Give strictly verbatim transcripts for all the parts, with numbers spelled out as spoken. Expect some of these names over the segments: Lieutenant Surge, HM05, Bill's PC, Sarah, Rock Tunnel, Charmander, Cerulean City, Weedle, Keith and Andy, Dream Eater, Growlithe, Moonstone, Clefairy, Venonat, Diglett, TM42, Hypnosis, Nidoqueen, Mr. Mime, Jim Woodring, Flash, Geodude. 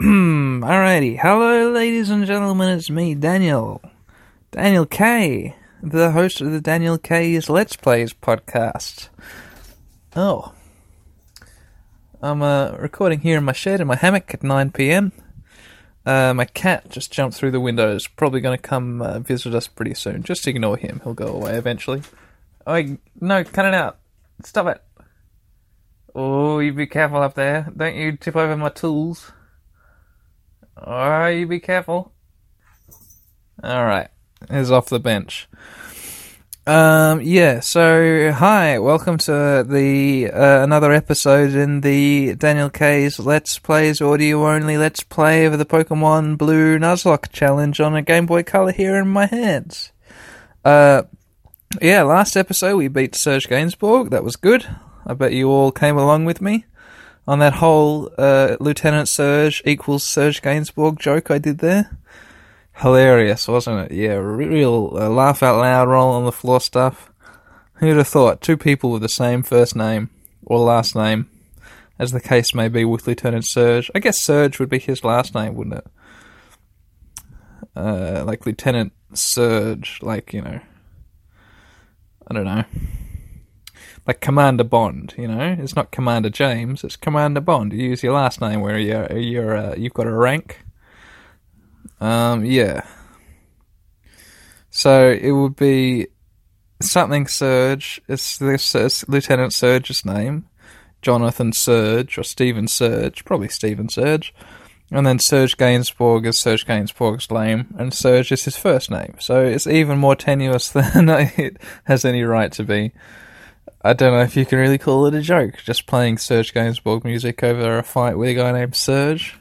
Alrighty, hello ladies and gentlemen, it's me, Daniel. Daniel K, the host of the Daniel K's Let's Plays podcast. Oh. I'm uh, recording here in my shed in my hammock at nine p.m. Uh, my cat just jumped through the windows, probably going to come uh, visit us pretty soon. Just ignore him, he'll go away eventually. Oh, no, cut it out. Stop it. Oh, you be careful up there. Don't you tip over my tools. Oh, you be careful. Alright, he's off the bench. Um, yeah, so, hi, welcome to the uh, another episode in the Daniel K's Let's Plays audio-only Let's Play of the Pokemon Blue Nuzlocke Challenge on a Game Boy Color here in my hands. Uh, yeah, last episode we beat Surge Gainsbourg, that was good. I bet you all came along with me on that whole uh, Lieutenant Surge equals Surge Gainsbourg joke I did there. Hilarious, wasn't it? Yeah, real uh, laugh out loud, roll on the floor stuff. Who'd have thought two people with the same first name or last name, as the case may be with Lieutenant Surge? I guess Surge would be his last name, wouldn't it? Uh, like Lieutenant Surge, like, you know, I don't know. Like Commander Bond, you know? It's not Commander James, it's Commander Bond. You use your last name where you're, you're, uh, you've got a rank. Um, yeah. So it would be something Surge. It's, this, it's Lieutenant Surge's name. Jonathan Surge or Stephen Surge. Probably Stephen Surge. And then Surge Gainsbourg is Surge Gainsbourg's name, and Surge is his first name. So it's even more tenuous than it has any right to be. I don't know if you can really call it a joke, just playing Surge Gainsbourg music over a fight with a guy named Surge.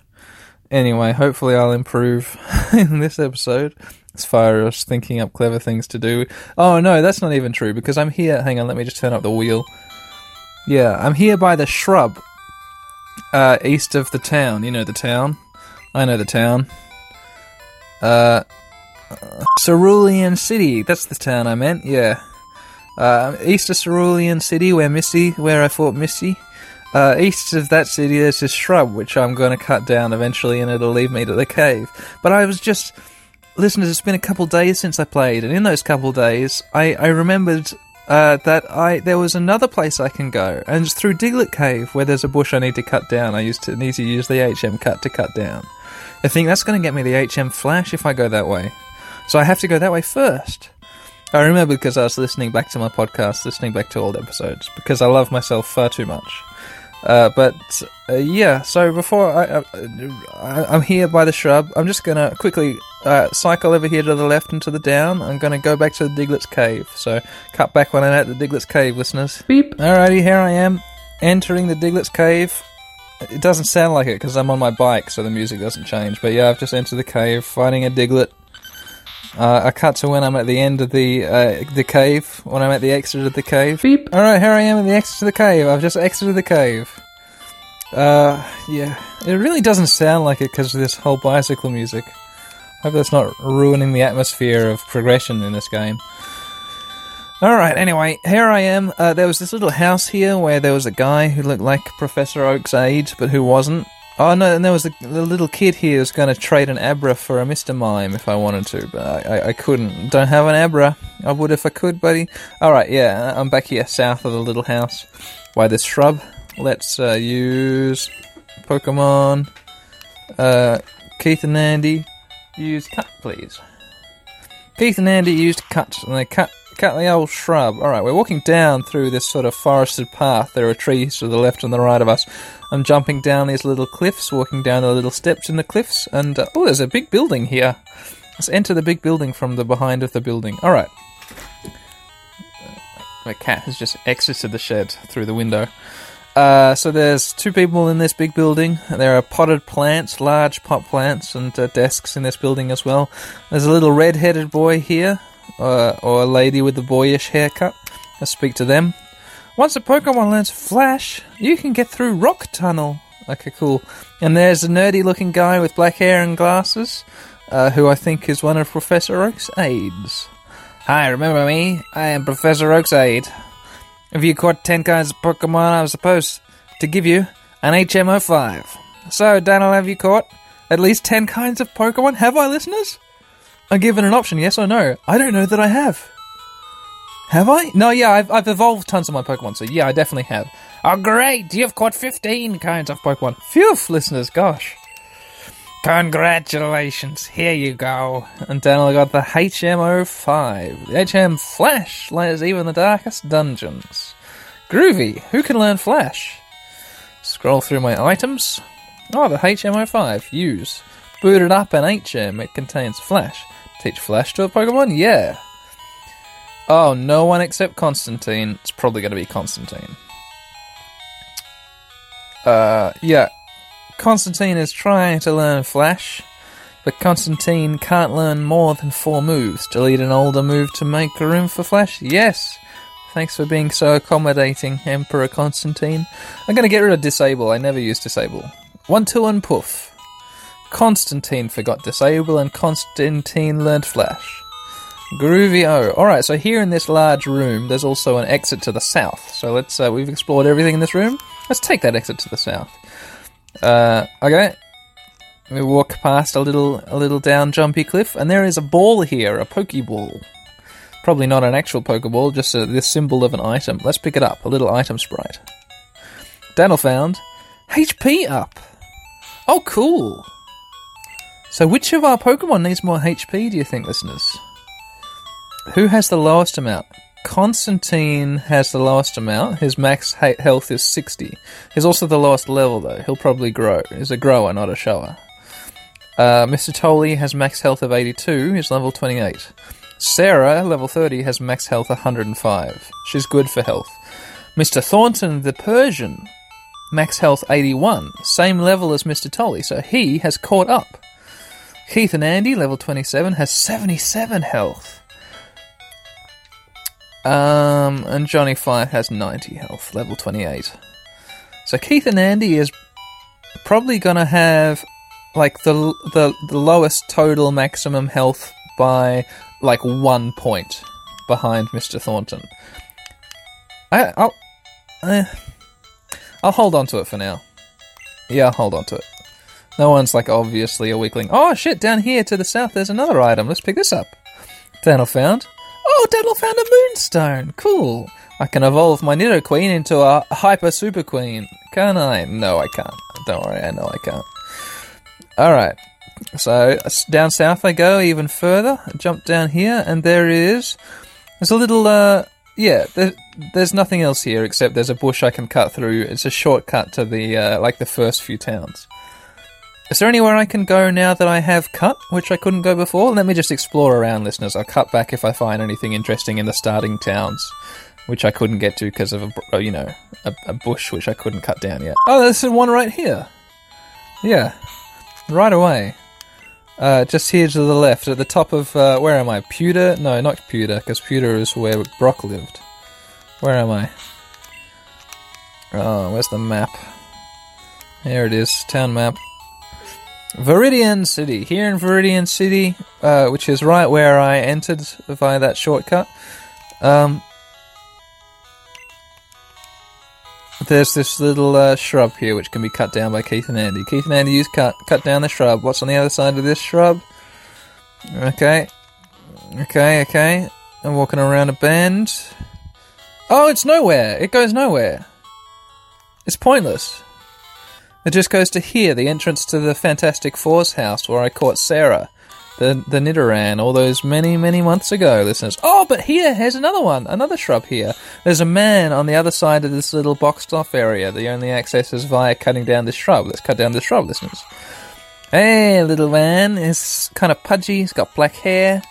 Anyway, hopefully I'll improve in this episode as far as thinking up clever things to do. Oh no, that's not even true, because I'm here... Hang on, let me just turn up the wheel. Yeah, I'm here by the shrub uh, east of the town. You know the town? I know the town. Uh, Cerulean City, that's the town I meant, yeah. Uh, east of Cerulean City, where Missy, where I fought Missy, uh, east of that city there's this shrub which I'm going to cut down eventually, and it'll lead me to the cave. But I was just, listeners, it's been a couple days since I played, and in those couple days, I, I remembered uh, that I there was another place I can go, and it's through Diglett Cave, where there's a bush I need to cut down. I used to need to use the H M cut to cut down. I think that's going to get me the H M Flash if I go that way. So I have to go that way first. I remember because I was listening back to my podcast, listening back to old episodes, because I love myself far too much. Uh, but, uh, yeah, so before I, uh, I, I'm here by the shrub, I'm just going to quickly uh, cycle over here to the left and to the down. I'm going to go back to the Diglett's Cave, so cut back when I'm at the Diglett's Cave, listeners. Beep. Alrighty, here I am, entering the Diglett's Cave. It doesn't sound like it because I'm on my bike, so the music doesn't change. But, yeah, I've just entered the cave, fighting a Diglett. Uh, I cut to when I'm at the end of the uh, the cave, when I'm at the exit of the cave. Beep. Alright, here I am at the exit of the cave. I've just exited the cave. Uh, yeah. It really doesn't sound like it because of this whole bicycle music. I hope that's not ruining the atmosphere of progression in this game. Alright, anyway, here I am. Uh, there was this little house here where there was a guy who looked like Professor Oak's aide, but who wasn't. Oh, no, and there was a the little kid here who's going to trade an Abra for a Mister Mime if I wanted to, but I, I, I couldn't. Don't have an Abra. I would if I could, buddy. Alright, yeah, I'm back here south of the little house by this shrub. Let's uh, use Pokemon, uh, Keith and Andy, use cut, please. Keith and Andy used cut, and they cut, cut the old shrub. Alright, we're walking down through this sort of forested path. There are trees to the left and the right of us. I'm jumping down these little cliffs, walking down the little steps in the cliffs, and, uh, oh, there's a big building here. Let's enter the big building from the behind of the building. All right. My cat has just exited the shed through the window. Uh, so there's two people in this big building. There are potted plants, large pot plants, and uh, desks in this building as well. There's a little red-headed boy here, uh, or a lady with a boyish haircut. Let's speak to them. Once a Pokemon learns Flash, you can get through Rock Tunnel. Okay, cool. And there's a nerdy-looking guy with black hair and glasses, uh, who I think is one of Professor Oak's aides. Hi, remember me? I am Professor Oak's aide. Have you caught ten kinds of Pokemon I was supposed to give you? An H M oh five. So, Daniel, have you caught at least ten kinds of Pokemon? Have I, listeners? I'm given an option, yes or no. I don't know that I have. Have I? No, yeah, I've, I've evolved tons of my Pokemon, so yeah, I definitely have. Oh, great! You've caught fifteen kinds of Pokemon. Phew, listeners, gosh. Congratulations, here you go. And Daniel got the H M oh five. The H M Flash layers even the darkest dungeons. Groovy, who can learn Flash? Scroll through my items. Oh, the H M oh five, use. Boot it up in H M, it contains Flash. Teach Flash to a Pokemon? Yeah. Oh, no one except Constantine. It's probably going to be Constantine. Uh, yeah. Constantine is trying to learn Flash, but Constantine can't learn more than four moves. Delete an older move to make room for Flash? Yes! Thanks for being so accommodating, Emperor Constantine. I'm going to get rid of Disable. I never use Disable. One, two, and poof. Constantine forgot Disable, and Constantine learned Flash. Groovy-o. Alright, so here in this large room, there's also an exit to the south. So let's, uh, we've explored everything in this room. Let's take that exit to the south. Uh, okay. We walk past a little, a little down jumpy cliff, and there is a ball here, a Pokeball. Probably not an actual Pokeball, just a, the symbol of an item. Let's pick it up, a little item sprite. Daniel found H P up. Oh, cool. So which of our Pokemon needs more H P, do you think, listeners? Who has the lowest amount? Constantine has the lowest amount. His max health is sixty. He's also the lowest level, though. He'll probably grow. He's a grower, not a shower. Uh, Mister Tolly has max health of eighty-two. He's level twenty-eight. Sarah, level thirty, has max health one hundred five. She's good for health. Mister Thornton, the Persian, max health eighty-one. Same level as Mister Tolly, so he has caught up. Keith and Andy, level twenty-seven, has seventy-seven health. Um, and Johnny Fire has ninety health, level twenty-eight. So Keith and Andy is probably going to have, like, the, the the lowest total maximum health by, like, one point behind Mister Thornton. I, I'll, eh, I'll hold on to it for now. Yeah, I'll hold on to it. No one's, like, obviously a weakling. Oh, shit, down here to the south there's another item. Let's pick this up. Daniel found... Oh, Daniel found a Moonstone! Cool! I can evolve my Nidoqueen into a Hyper Super Queen, can I? No, I can't. Don't worry, I know I can't. Alright, so down south I go even further. I jump down here, and there is... There's a little, uh... yeah, there, there's nothing else here except there's a bush I can cut through. It's a shortcut to the, uh, like, the first few towns. Is there anywhere I can go now that I have cut, which I couldn't go before? Let me just explore around, listeners. I'll cut back if I find anything interesting in the starting towns, which I couldn't get to because of, a, you know, a, a bush which I couldn't cut down yet. Oh, there's one right here. Yeah, right away. Uh, just here to the left, at the top of, uh, where am I? Pewter? No, not Pewter, because Pewter is where Brock lived. Where am I? Oh, where's the map? Here it is, town map. Viridian City. Here in Viridian City, uh, which is right where I entered via that shortcut, um, there's this little uh, shrub here which can be cut down by Keith and Andy. Keith and Andy use cut, cut down the shrub. What's on the other side of this shrub? Okay. Okay, okay. I'm walking around a bend. Oh, it's nowhere. It goes nowhere. It's pointless. It just goes to here, the entrance to the Fantastic Four's house, where I caught Sarah, the the Nidoran, all those many, many months ago, listeners. Oh, but here, here's another one, another shrub here. There's a man on the other side of this little boxed-off area. The only access is via cutting down this shrub. Let's cut down this shrub, listeners. Hey, little man. He's kind of pudgy. He's got black hair.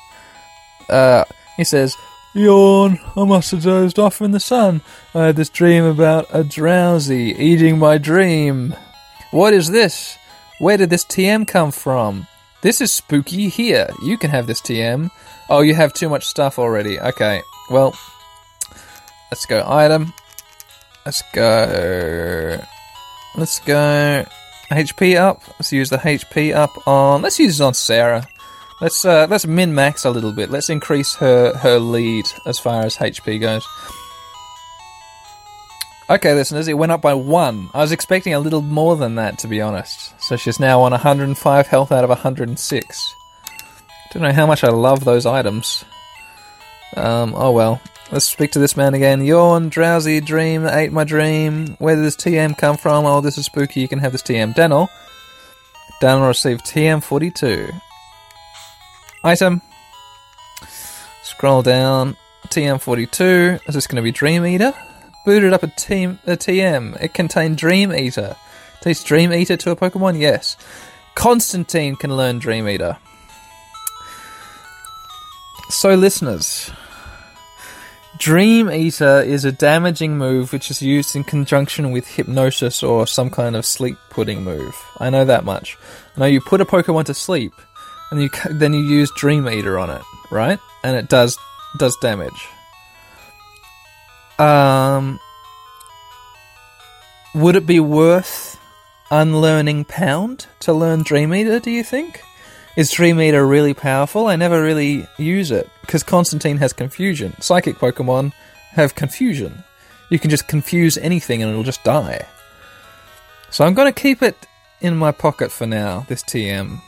Uh, he says... Yawn, I must have dozed off in the sun. I had this dream about a drowsy eating my dream. What is this? Where did this T M come from? This is spooky here. You can have this T M. Oh, you have too much stuff already. Okay, well, let's go item. Let's go... Let's go... H P up. Let's use the H P up on... Let's use it on Sarah. Let's uh, let's min-max a little bit. Let's increase her, her lead as far as H P goes. Okay, listeners, it went up by one. I was expecting a little more than that, to be honest. So she's now on one hundred five health out of one hundred six. Don't know how much I love those items. Um, oh well. Let's speak to this man again. Yawn, drowsy, dream, ate my dream. Where did this T M come from? Oh, this is spooky. You can have this T M. Daniel. Daniel received T M forty-two. Item. Scroll down. T M forty-two. Is this going to be Dream Eater? Booted up a, team, a T M. It contained Dream Eater. Teach Dream Eater to a Pokemon? Yes. Constantine can learn Dream Eater. So, listeners, Dream Eater is a damaging move which is used in conjunction with hypnosis or some kind of sleep putting move. I know that much. Now, you put a Pokemon to sleep, and you then you use Dream Eater on it, right? And it does does damage. Um, would it be worth unlearning Pound to learn Dream Eater, do you think? Is Dream Eater really powerful? I never really use it, because Constantine has confusion. Psychic Pokemon have confusion. You can just confuse anything and it'll just die. So I'm going to keep it in my pocket for now, this T M.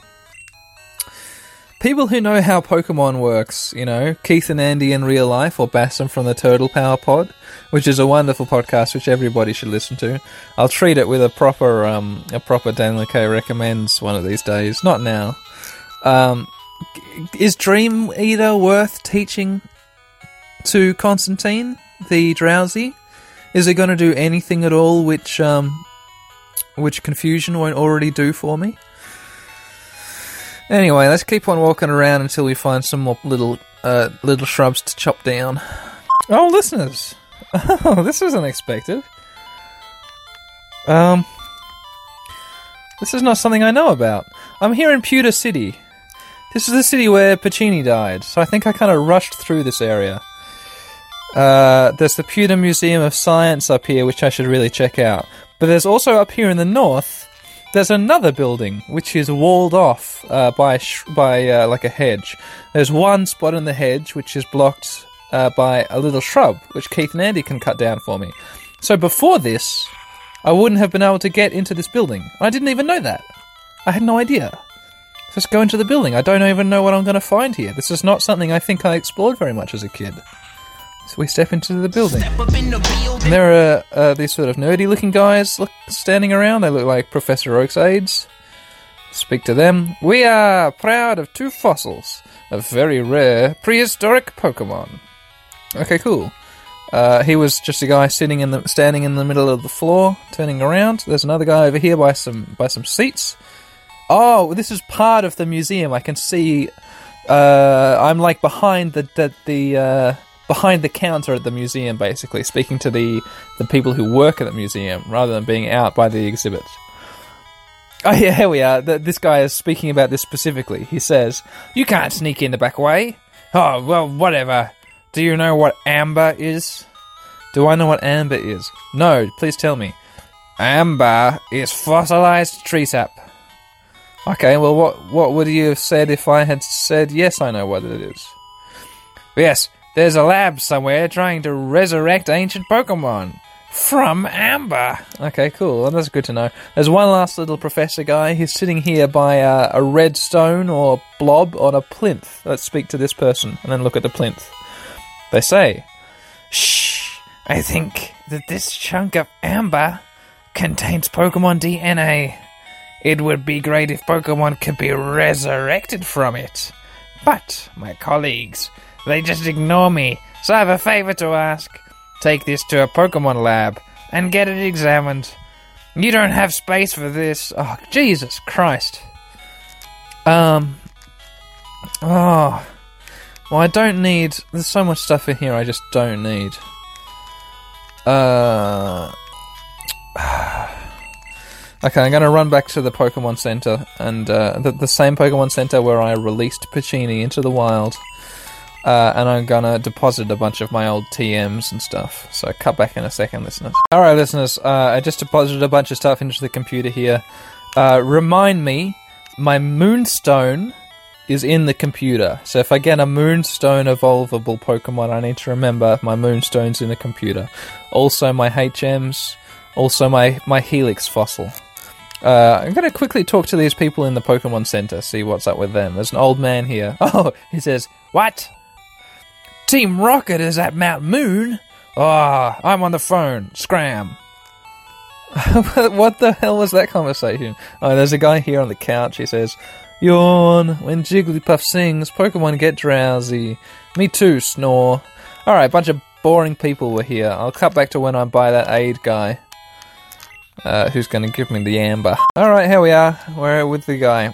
People who know how Pokemon works, you know, Keith and Andy in real life, or Bassam from the Turtle Power Pod, which is a wonderful podcast which everybody should listen to. I'll treat it with a proper um, a proper Daniel K recommends one of these days. Not now. Um, is Dream Eater worth teaching to Constantine, the drowsy? Is it going to do anything at all which um, which confusion won't already do for me? Anyway, let's keep on walking around until we find some more little uh, little shrubs to chop down. Oh, listeners! Oh, this was unexpected. Um, this is not something I know about. I'm here in Pewter City. This is the city where Puccini died, so I think I kind of rushed through this area. Uh, there's the Pewter Museum of Science up here, which I should really check out. But there's also up here in the north... There's another building which is walled off uh, by sh- by uh, like a hedge. There's one spot in the hedge which is blocked uh, by a little shrub which Keith and Andy can cut down for me. So before this, I wouldn't have been able to get into this building. I didn't even know that. I had no idea. Just go into the building. I don't even know what I'm going to find here. This is not something I think I explored very much as a kid. So we step into the building. And there are uh, these sort of nerdy-looking guys look, standing around. They look like Professor Oak's aides. Speak to them. We are proud of two fossils of very rare prehistoric Pokemon. Okay, cool. Uh, he was just a guy sitting in the, standing in the middle of the floor, turning around. There's another guy over here by some by some seats. Oh, this is part of the museum. I can see. Uh, I'm like behind the the. the uh, behind the counter at the museum, basically, speaking to the, the people who work at the museum, rather than being out by the exhibit. Oh, yeah, here we are. The, this guy is speaking about this specifically. He says, "You can't sneak in the back way." "Oh, well, whatever. Do you know what amber is?" "Do I know what amber is?" "No, please tell me." "Amber is fossilized tree sap." Okay, well, what, what would you have said if I had said, "Yes, I know what it is"? "Yes. There's a lab somewhere trying to resurrect ancient Pokemon from amber." Okay, cool. Well, that's good to know. There's one last little professor guy. He's sitting here by a, a red stone or blob on a plinth. Let's speak to this person and then look at the plinth. They say, "Shh, I think that this chunk of amber contains Pokemon D N A. It would be great if Pokemon could be resurrected from it. But my colleagues... they just ignore me, so I have a favour to ask. Take this to a Pokemon lab and get it examined. You don't have space for this." Oh, Jesus Christ. Um. Oh. Well, I don't need... There's so much stuff in here I just don't need. Uh... Okay, I'm going to run back to the Pokemon Centre, and uh, the, the same Pokemon Centre where I released Puccini into the wild. Uh, and I'm gonna deposit a bunch of my old T Ms and stuff. So cut back in a second, listeners. Alright, listeners, uh, I just deposited a bunch of stuff into the computer here. Uh, remind me, my Moonstone is in the computer. So if I get a Moonstone evolvable Pokemon, I need to remember my Moonstone's in the computer. Also my H Ms, also my, my Helix Fossil. Uh, I'm going to quickly talk to these people in the Pokemon Center, see what's up with them. There's an old man here. Oh, he says, what? Team Rocket is at Mount Moon? Ah, oh, I'm on the phone. Scram. What the hell was that conversation? Oh, there's a guy here on the couch. He says, yawn. When Jigglypuff sings, Pokemon get drowsy. Me too, snore. All right, a bunch of boring people were here. I'll cut back to when I buy that aid guy. Uh, who's going to give me the amber. Alright, here we are. We're with the guy.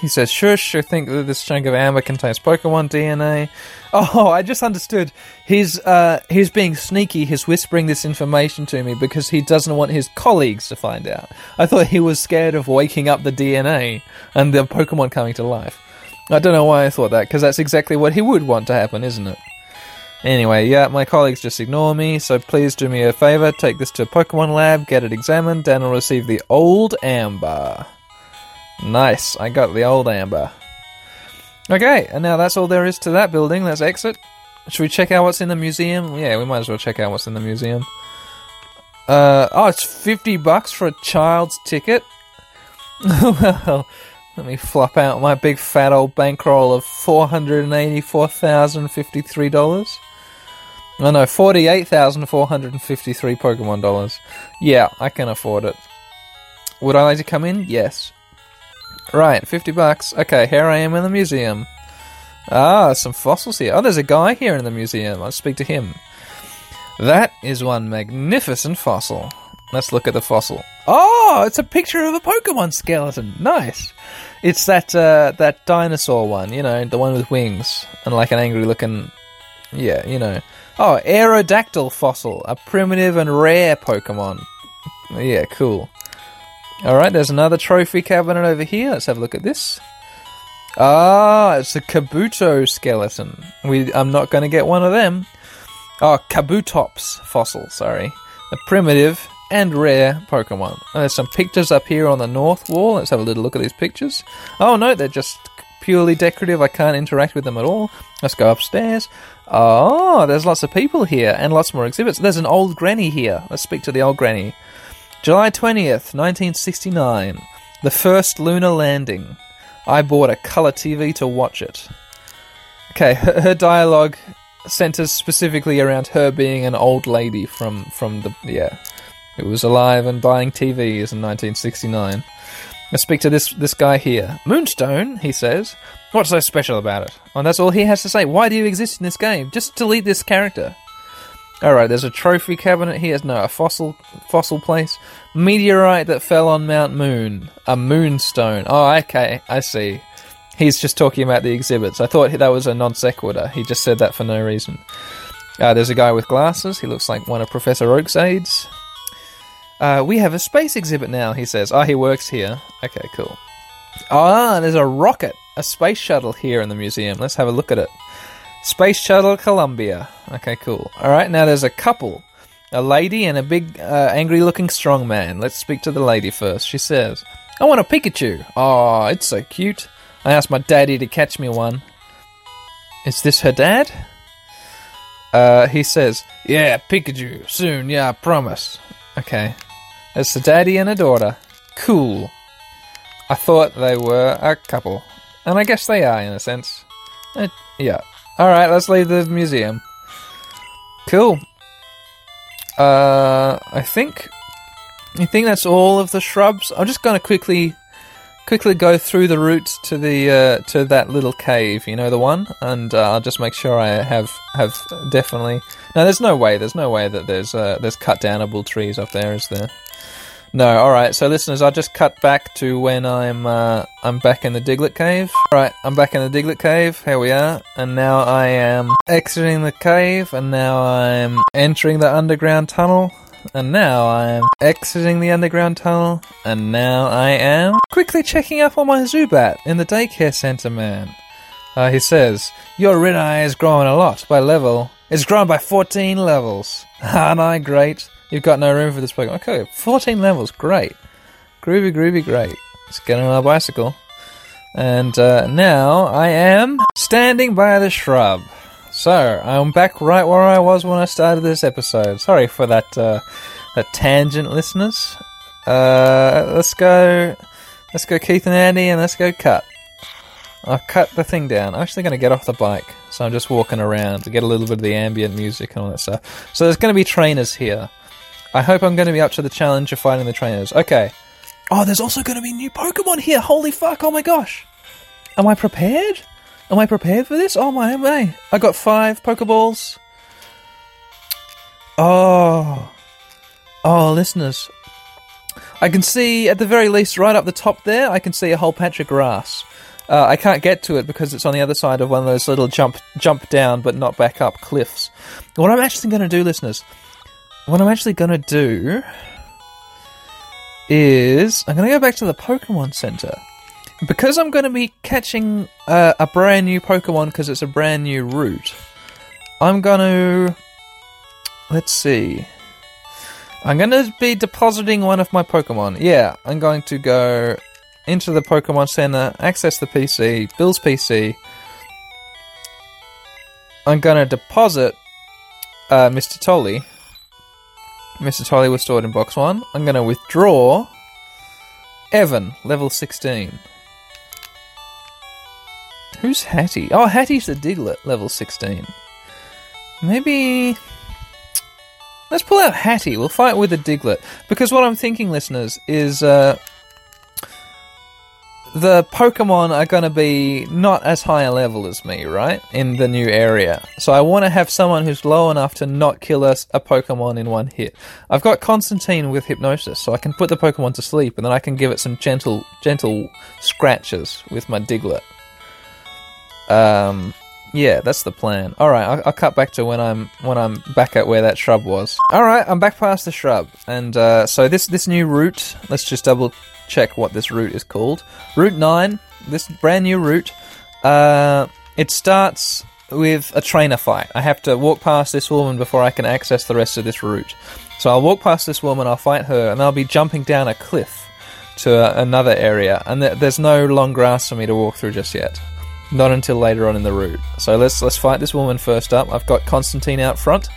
He says, shush, I think that this chunk of amber contains Pokemon D N A. Oh, I just understood. He's, uh, he's being sneaky. He's whispering this information to me because he doesn't want his colleagues to find out. I thought he was scared of waking up the D N A and the Pokemon coming to life. I don't know why I thought that, because that's exactly what he would want to happen, isn't it? Anyway, yeah, my colleagues just ignore me, so please do me a favour, take this to a Pokemon lab, get it examined, and I'll receive the old amber. Nice, I got the old amber. Okay, and now that's all there is to that building, let's exit. Should we check out what's in the museum? Yeah, we might as well check out what's in the museum. Uh, oh, it's fifty bucks for a child's ticket? Well, let me flop out my big fat old bankroll of four hundred eighty-four thousand fifty-three dollars. No, no, forty-eight thousand four hundred fifty-three Pokemon dollars. Yeah, I can afford it. Would I like to come in? Yes. Right, fifty bucks. Okay, here I am in the museum. Ah, some fossils here. Oh, there's a guy here in the museum. I'll speak to him. That is one magnificent fossil. Let's look at the fossil. Oh, it's a picture of a Pokemon skeleton. Nice. It's that, uh, that dinosaur one, you know, the one with wings and like an angry looking... Yeah, you know. Oh, Aerodactyl fossil, a primitive and rare Pokemon. Yeah, cool. Alright, there's another trophy cabinet over here. Let's have a look at this. Ah, it's a Kabuto skeleton. We, I'm not going to get one of them. Oh, Kabutops fossil, sorry. A primitive and rare Pokemon. And there's some pictures up here on the north wall. Let's have a little look at these pictures. Oh, no, they're just... purely decorative. I can't interact with them at all. Let's go upstairs. Oh, there's lots of people here and lots more exhibits. There's an old granny here. Let's speak to the old granny. July twentieth, nineteen sixty-nine. The first lunar landing. I bought a colour T V to watch it. Okay, her, her dialogue centres specifically around her being an old lady from, from the... Yeah. Who was alive and buying T Vs in nineteen sixty-nine. Let's speak to this this guy here. Moonstone, he says. What's so special about it? And that's all he has to say. Why do you exist in this game? Just delete this character. Alright, there's a trophy cabinet here. No, a fossil fossil place. Meteorite that fell on Mount Moon. A moonstone. Oh, okay, I see. He's just talking about the exhibits. I thought that was a non sequitur. He just said that for no reason. Uh, there's a guy with glasses. He looks like one of Professor Oak's aides. Uh, we have a space exhibit now, he says. Oh, he works here. Okay, cool. Ah, there's a rocket, a space shuttle here in the museum. Let's have a look at it. Space Shuttle Columbia. Okay, cool. All right, now there's a couple, a lady and a big, uh, angry-looking strong man. Let's speak to the lady first. She says, I want a Pikachu. Oh, it's so cute. I asked my daddy to catch me one. Is this her dad? Uh, he says, yeah, Pikachu, soon, yeah, I promise. Okay. It's a daddy and a daughter. Cool. I thought they were a couple. And I guess they are, in a sense. Uh, yeah. Alright, let's leave the museum. Cool. Uh, I think... I think that's all of the shrubs. I'm just going to quickly... Quickly go through the routes to the uh, to that little cave, you know, the one, and uh, I'll just make sure I have have definitely. No, there's no way, there's no way that there's uh, there's cut downable trees up there, is there? No, all right. So, listeners, I'll just cut back to when I'm uh, I'm back in the Diglett Cave. All right, I'm back in the Diglett Cave. Here we are, and now I am exiting the cave, and now I'm entering the underground tunnel. And now I am exiting the underground tunnel, and now I am quickly checking up on my Zubat in the daycare centre, man. Uh, he says, your Rinneyi is growing a lot by level. It's grown by fourteen levels. Aren't I great? You've got no room for this Pokemon. Okay, fourteen levels, great. Groovy, groovy, great. Let's get on our bicycle. And uh, now I am standing by the shrub. So, I'm back right where I was when I started this episode. Sorry for that, uh, that tangent, listeners. Uh, let's go... Let's go Keith and Andy, and let's go cut. I'll cut the thing down. I'm actually going to get off the bike, so I'm just walking around to get a little bit of the ambient music and all that stuff. So there's going to be trainers here. I hope I'm going to be up to the challenge of fighting the trainers. Okay. Oh, there's also going to be new Pokemon here. Holy fuck. Oh, my gosh. Am I prepared? Am I prepared for this? Oh, my, am I? I got five Pokeballs. Oh. Oh, listeners. I can see, at the very least, right up the top there, I can see a whole patch of grass. Uh, I can't get to it because it's on the other side of one of those little jump jump down but not back up cliffs. What I'm actually going to do, listeners, what I'm actually going to do is I'm going to go back to the Pokemon Center. Because I'm going to be catching uh, a brand new Pokemon because it's a brand new route, I'm going to... Let's see... I'm going to be depositing one of my Pokemon. Yeah, I'm going to go into the Pokemon Center, access the P C, Bill's P C. I'm going to deposit uh, Mister Tolly. Mister Tolly was stored in box one. I'm going to withdraw Evan, level sixteen. Who's Hattie? Oh, Hattie's the Diglett, level sixteen. Maybe... Let's pull out Hattie. We'll fight with a Diglett. Because what I'm thinking, listeners, is uh, the Pokemon are going to be not as high a level as me, right? In the new area. So I want to have someone who's low enough to not kill us a Pokemon in one hit. I've got Constantine with Hypnosis, so I can put the Pokemon to sleep, and then I can give it some gentle gentle scratches with my Diglett. Um... Yeah, that's the plan. All right, I'll, I'll cut back to when I'm when I'm back at where that shrub was. All right, I'm back past the shrub, and uh, so this this new route. Let's just double check what this route is called. Route nine. This brand new route. Uh, it starts with a trainer fight. I have to walk past this woman before I can access the rest of this route. So I'll walk past this woman. I'll fight her, and I'll be jumping down a cliff to uh, another area. And th- there's no long grass for me to walk through just yet. Not until later on in the route. So let's let's fight this woman first up. I've got Constantine out front.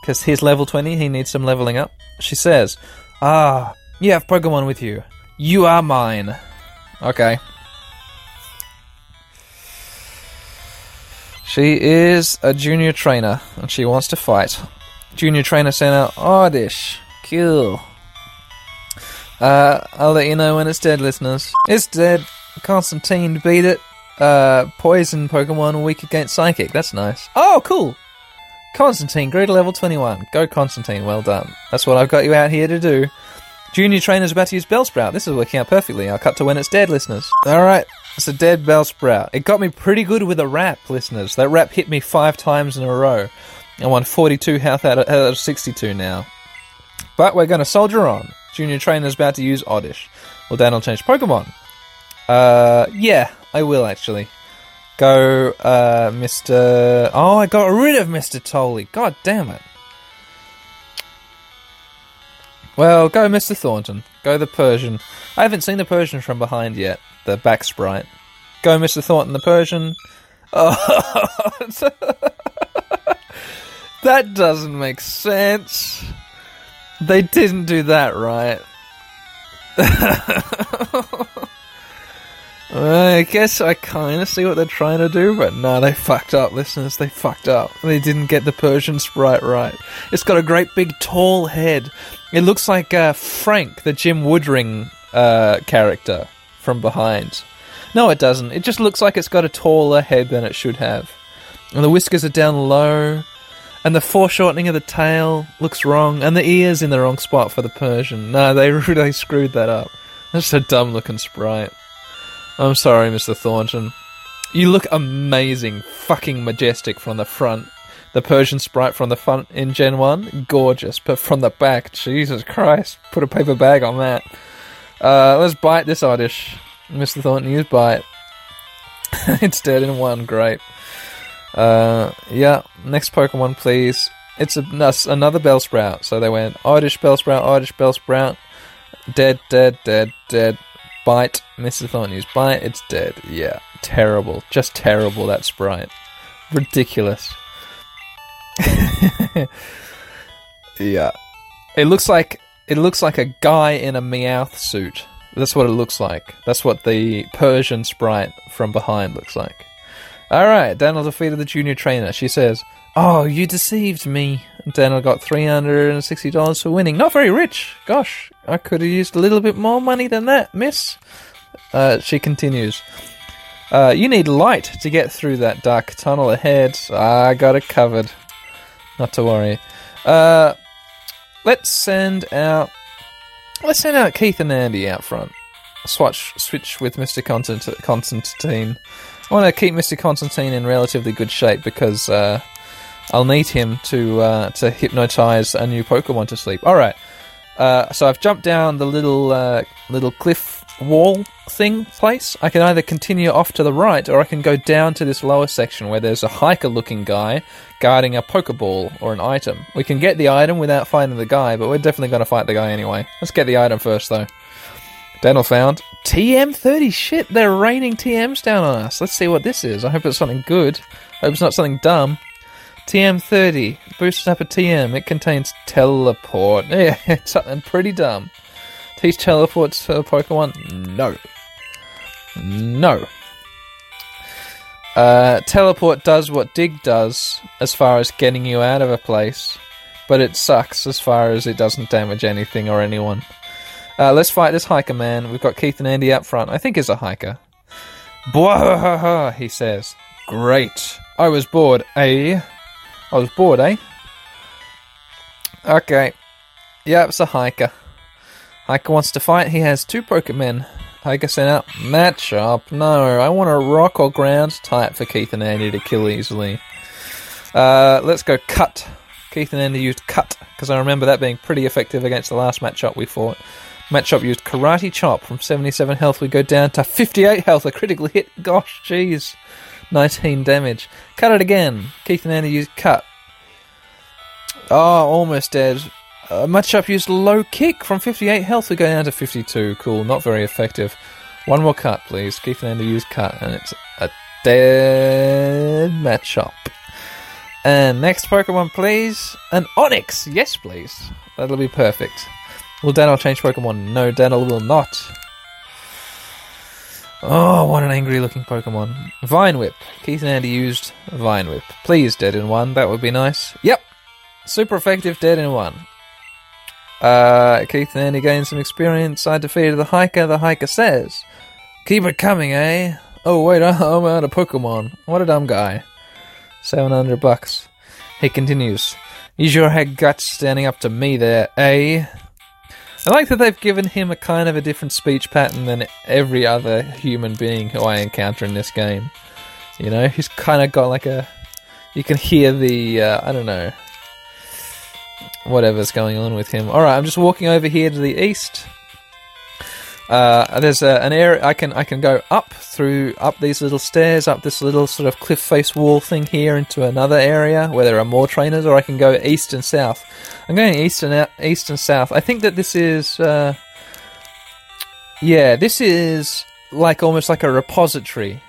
Because he's level twenty. He needs some leveling up. She says, "Ah, you have Pokemon with you. You are mine." Okay. She is a junior trainer. And she wants to fight. Junior Trainer Center, Oddish. Kill. Uh, I'll let you know when it's dead, listeners. It's dead. Constantine beat it. Uh, poison Pokemon weak against Psychic. That's nice. Oh, cool! Constantine grew to level twenty-one. Go, Constantine. Well done. That's what I've got you out here to do. Junior Trainer's about to use Bellsprout. This is working out perfectly. I'll cut to when it's dead, listeners. Alright, it's a dead Bellsprout. It got me pretty good with a rap, listeners. That rap hit me five times in a row. I won forty-two health out of, out of sixty-two now. But we're going to soldier on. Junior Trainer's about to use Oddish. Well, Daniel change Pokemon. Uh, yeah. I will, actually. Go, uh, Mister... Oh, I got rid of Mister Tolly. God damn it. Well, go Mister Thornton. Go the Persian. I haven't seen the Persian from behind yet. The back sprite. Go Mister Thornton, the Persian. Oh, that doesn't make sense. They didn't do that right. I guess I kind of see what they're trying to do, but no, they fucked up, listeners. They fucked up. They didn't get the Persian sprite right. It's got a great big tall head. It looks like uh, Frank, the Jim Woodring uh, character from behind. No, it doesn't. It just looks like it's got a taller head than it should have. And the whiskers are down low, and the foreshortening of the tail looks wrong, and the ear's in the wrong spot for the Persian. No, they really screwed that up. That's a dumb-looking sprite. I'm sorry, Mister Thornton. You look amazing, fucking majestic from the front. The Persian sprite from the front in Gen one, gorgeous. But from the back, Jesus Christ, put a paper bag on that. Uh, let's bite this Oddish. Mister Thornton, use bite. It's dead in one, great. Uh, yeah, next Pokemon, please. It's a, no, another Bellsprout. So they went Oddish, Bellsprout, Oddish, Bellsprout. Dead, dead, dead, dead. Bite. Mister Thornton used bite, it's dead. Yeah, terrible. Just terrible, that sprite. Ridiculous. Yeah. It looks like it looks like a guy in a Meowth suit. That's what it looks like. That's what the Persian sprite from behind looks like. Alright, Daniel defeated the junior trainer. She says, "Oh, you deceived me." Daniel got three hundred sixty dollars for winning. Not very rich. Gosh, I could have used a little bit more money than that, miss. Uh, she continues, uh, "You need light to get through that dark tunnel ahead. I got it covered. Not to worry. Uh, let's send out... Let's send out Keith and Andy out front. Swatch, switch with Mister Constant- Constantine. I want to keep Mister Constantine in relatively good shape because uh, I'll need him to uh, to hypnotize a new Pokemon to sleep." All right. Uh, so I've jumped down the little uh, little cliff wall thing place. I can either continue off to the right or I can go down to this lower section where there's a hiker-looking guy guarding a Pokeball or an item. We can get the item without finding the guy, but we're definitely going to fight the guy anyway. Let's get the item first, though. Daniel found T M thirty. Shit, they're raining T Ms down on us. Let's see what this is. I hope it's something good. I hope it's not something dumb. T M thirty. Boosts up a T M. It contains teleport. Yeah, it's something pretty dumb. Teach teleport to a Pokemon? No. No. Uh, teleport does what Dig does as far as getting you out of a place, but it sucks as far as it doesn't damage anything or anyone. Uh, let's fight this hiker man. We've got Keith and Andy up front. I think he's a hiker. "Bwahaha," he says. "Great. I was bored, eh? I was bored, eh? Okay. Yeah, it's a hiker. Hiker wants to fight. He has two Pokemon. Hiker sent out. Match up. No, I want a rock or ground type for Keith and Andy to kill easily. Uh, let's go cut. Keith and Andy used cut, because I remember that being pretty effective against the last matchup we fought. Matchup used karate chop. From seventy-seven health we go down to fifty-eight health, a critical hit. Gosh, jeez. nineteen damage. Cut it again. Keith and Andy used cut. Oh, almost dead. Uh, matchup used low kick. From fifty-eight health we go down to fifty-two. Cool, not very effective. One more cut, please. Keith and Andy used cut, and it's a dead matchup. And next Pokemon, please. An Onix. Yes, please. That'll be perfect. Will Daniel change Pokemon? No, Daniel will not. Oh, what an angry-looking Pokemon. Vine Whip. Keith and Andy used Vine Whip. Please, dead in one. That would be nice. Yep. Super effective, dead in one. Uh, Keith and Andy gained some experience. I defeated the hiker. The hiker says, "Keep it coming, eh? Oh, wait, I'm out of Pokemon. What a dumb guy." seven hundred bucks. He continues, "You sure had guts standing up to me there, eh?" I like that they've given him a kind of a different speech pattern than every other human being who I encounter in this game. You know, he's kind of got like a... You can hear the, uh, I don't know, whatever's going on with him. Alright, I'm just walking over here to the east. Uh, there's a, an area I can I can go up through up these little stairs, up this little sort of cliff face wall thing here into another area where there are more trainers, or I can go east and south. I'm going east and out, east and south. I think that this is uh, yeah, this is like almost like a repository,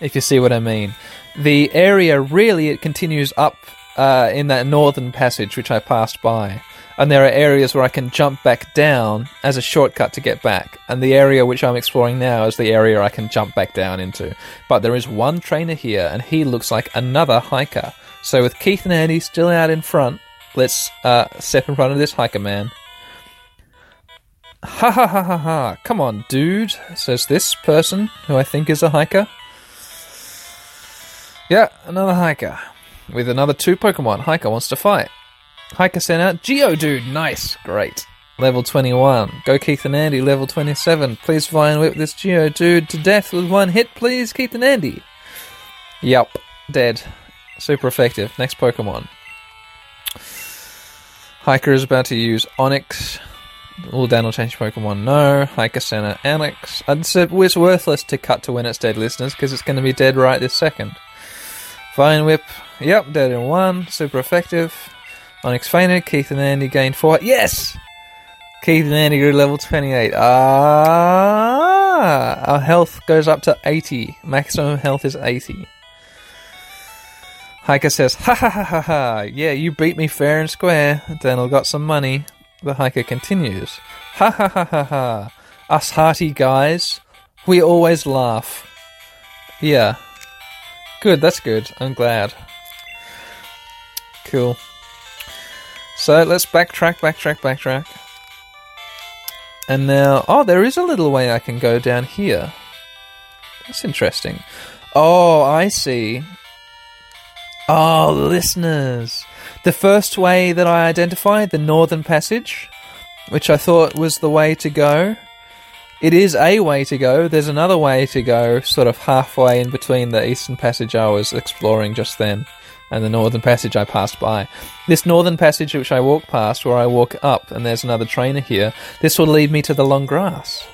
if you see what I mean. The area really it continues up uh, in that northern passage which I passed by. And there are areas where I can jump back down as a shortcut to get back. And the area which I'm exploring now is the area I can jump back down into. But there is one trainer here, and he looks like another hiker. So with Keith and Andy still out in front, let's uh, step in front of this hiker man. "Ha ha ha ha ha. Come on, dude," says this person, who I think is a hiker. Yeah, another hiker. With another two Pokemon, hiker wants to fight. Hiker sent out Geodude. Nice. Great. Level twenty-one. Go Keith and Andy. Level twenty-seven. "Please Vine Whip this Geodude to death with one hit, please, Keith and Andy." Yup. Dead. Super effective. Next Pokemon. Hiker is about to use Onix. Will Daniel change Pokemon? No. Hiker sent out Onix. It's worthless to cut to when it's dead, listeners, because it's going to be dead right this second. Vine Whip. Yup. Dead in one. Super effective. Onix fainted. Keith and Andy gained four. Yes! Keith and Andy grew level twenty-eight. Ah! Ah, our health goes up to eighty. Maximum health is eighty. Hiker says, ha ha ha ha ha, yeah, you beat me fair and square. Daniel got some money. The hiker continues, ha ha ha ha ha, us hearty guys, we always laugh. Yeah. Good, that's good. I'm glad. Cool. So let's backtrack, backtrack, backtrack. And now, oh, there is a little way I can go down here. That's interesting. Oh, I see. Oh, listeners. The first way that I identified, the Northern Passage, which I thought was the way to go. It is a way to go. There's another way to go, sort of halfway in between the Eastern Passage I was exploring just then and the Northern Passage I passed by. This Northern Passage which I walk past, where I walk up, and there's another trainer here, this will lead me to the long grass.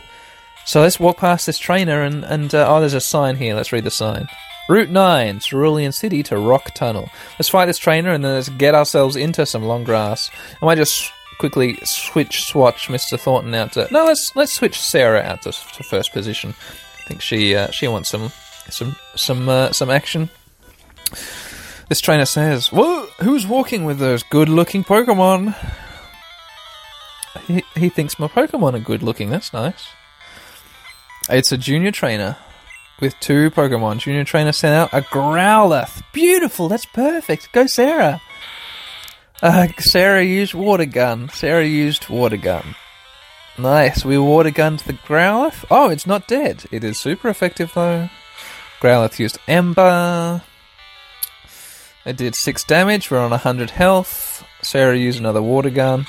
So let's walk past this trainer and, and uh, oh, there's a sign here. Let's read the sign. Route nine, Cerulean City to Rock Tunnel. Let's fight this trainer and then let's get ourselves into some long grass. I might just quickly switch, swatch Mister Thornton out to... No, let's let's switch Sarah out to, to first position. I think she uh, she wants some some some uh, some action. This trainer says, "Whoa, who's walking with those good-looking Pokemon?" He, he thinks my Pokemon are good-looking. That's nice. It's a junior trainer with two Pokemon. Junior trainer sent out a Growlithe. Beautiful. That's perfect. Go, Sarah. Uh, Sarah used water gun. Sarah used water gun. Nice. We water gunned the Growlithe. Oh, it's not dead. It is super effective though. Growlithe used Ember. It did six damage. We're on one hundred health. Sarah used another water gun.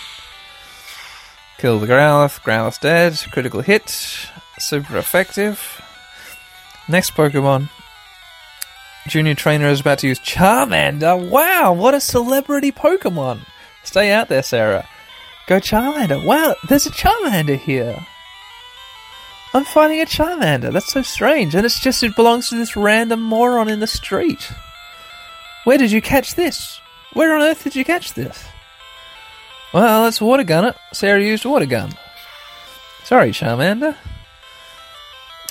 Kill the Growlithe. Growlithe's dead. Critical hit. Super effective. Next Pokemon. Junior trainer is about to use Charmander. Wow, what a celebrity Pokemon. Stay out there, Sarah. Go Charmander. Wow, there's a Charmander here. I'm finding a Charmander. That's so strange. And it's just, it belongs to this random moron in the street. Where did you catch this? Where on earth did you catch this? Well, let's water gun it. Sarah used water gun. Sorry, Charmander.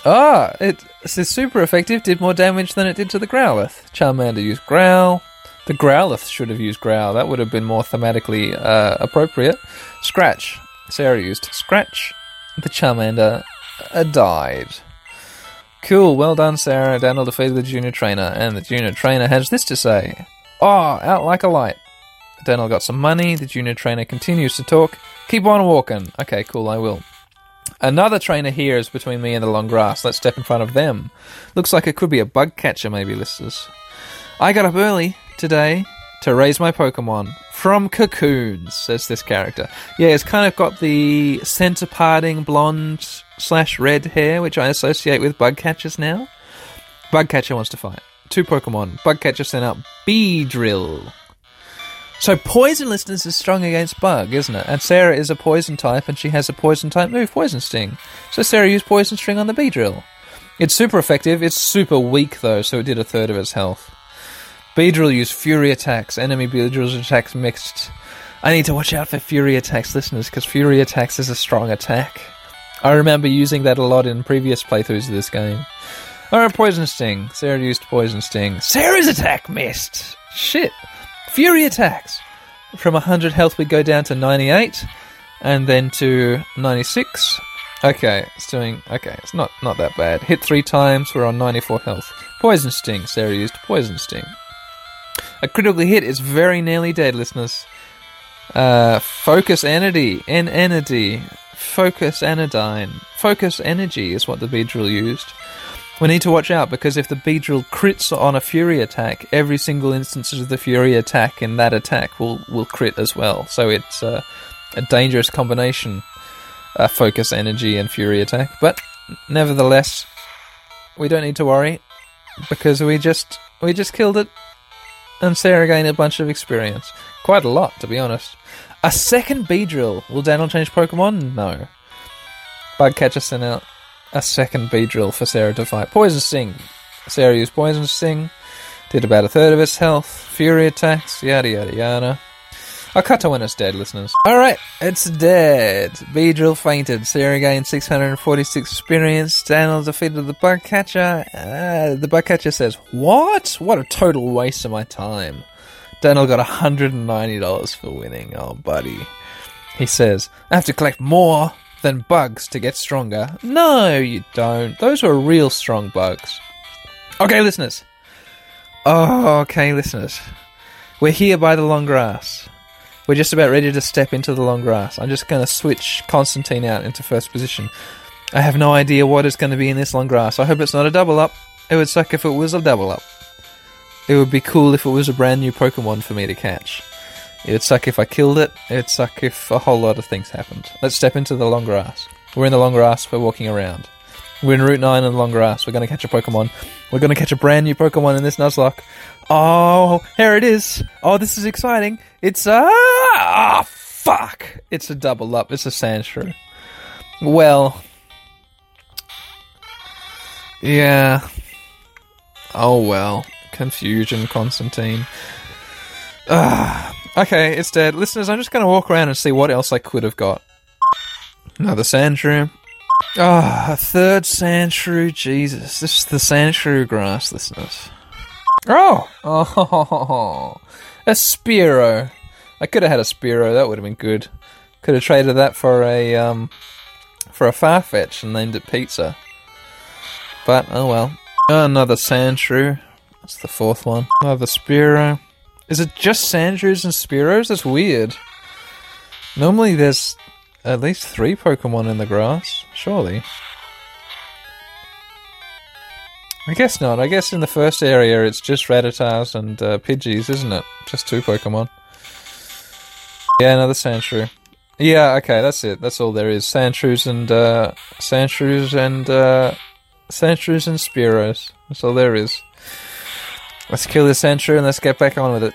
Ah, it, it's super effective. Did more damage than it did to the Growlithe. Charmander used Growl. The Growlithe should have used Growl. That would have been more thematically uh, appropriate. Scratch. Sarah used Scratch. The Charmander uh, died. Cool. Well done, Sarah. Daniel defeated the junior trainer. And the junior trainer has this to say. Oh, out like a light. Daniel got some money. The junior trainer continues to talk. Keep on walking. Okay, cool. I will. Another trainer here is between me and the long grass. Let's step in front of them. Looks like it could be a bug catcher, maybe, listeners. I got up early today to raise my Pokemon from cocoons, says this character. Yeah, it's kind of got the centre-parting blonde slash red hair, which I associate with bug catchers now. Bug catcher wants to fight. Two Pokemon. Bug catcher sent out Beedrill. So poison, listeners, is strong against bug, isn't it? And Sarah is a poison type, and she has a poison type move, Poison Sting. So Sarah used Poison Sting on the Beedrill. It's super effective. It's super weak, though, so it did a third of its health. Beedrill used Fury Attacks. Enemy Beedrill's attacks mixed. I need to watch out for Fury Attacks, listeners, because Fury Attacks is a strong attack. I remember using that a lot in previous playthroughs of this game. Alright, Poison Sting. Sarah used Poison Sting. Sarah's attack missed! Shit! Fury Attacks. From one hundred health we go down to ninety-eight and then to ninety-six. Okay, it's doing... Okay, it's not, not that bad. Hit three times, we're on ninety-four health. Poison Sting. Sarah used Poison Sting. A critical hit is very nearly dead, listeners. Uh, focus Energy. N-Energy. Focus Anodyne. Focus Energy is what the Beedrill used. We need to watch out, because if the Beedrill crits on a Fury Attack, every single instance of the Fury Attack in that attack will, will crit as well. So it's uh, a dangerous combination, uh, Focus Energy and Fury Attack. But nevertheless, we don't need to worry, because we just we just killed it, and Sarah gained a bunch of experience. Quite a lot, to be honest. A second Beedrill. Will Daniel change Pokemon? No. Bugcatcher sent out a second Beedrill for Sarah to fight. Poison Sting. Sarah used Poison Sting. Did about a third of its health. Fury Attacks. Yada, yada, yada. I'll cut to when it's dead, listeners. Alright, it's dead. Beedrill fainted. Sarah gained six hundred forty-six experience. Daniel defeated the bugcatcher. Uh, the bugcatcher says, what? What a total waste of my time. Daniel got one hundred ninety dollars for winning. Oh, buddy. He says, I have to collect more than bugs to get stronger. No, you don't. Those are real strong bugs. Okay, listeners. Oh, okay, listeners. We're here by the long grass. We're just about ready to step into the long grass. I'm just going to switch Constantine out into first position. I have no idea what is going to be in this long grass. I hope it's not a double up. It would suck if it was a double up. It would be cool if it was a brand new Pokemon for me to catch. It would suck if I killed it. It would suck if a whole lot of things happened. Let's step into the long grass. We're in the long grass. We're walking around. We're in Route nine in the long grass. We're going to catch a Pokemon. We're going to catch a brand new Pokemon in this Nuzlocke. Oh, here it is. Oh, this is exciting. It's a... Ah, oh, fuck. It's a double up. It's a Sandshrew. Well. Yeah. Oh, well. Confusion, Constantine. Ugh. Okay, it's dead. Listeners, I'm just going to walk around and see what else I could have got. Another Sandshrew. Ah, oh, a third Sandshrew. Jesus, this is the Sandshrew grass, listeners. Oh! Oh, a Spearow. I could have had a Spearow, that would have been good. Could have traded that for a, um, for a Farfetch and named it Pizza. But, oh well. Another Sandshrew. That's the fourth one. Another Spearow. Is it just Sandshrews and Spearows? That's weird. Normally there's at least three Pokemon in the grass, surely. I guess not. I guess in the first area it's just Rattatas and uh, Pidgeys, isn't it? Just two Pokemon. Yeah, another Sandshrew. Yeah, okay, that's it. That's all there is. Sandshrews and, uh... Sandshrews and, uh... Sandshrews and Spearows. That's all there is. Let's kill this Sandshrew and let's get back on with it.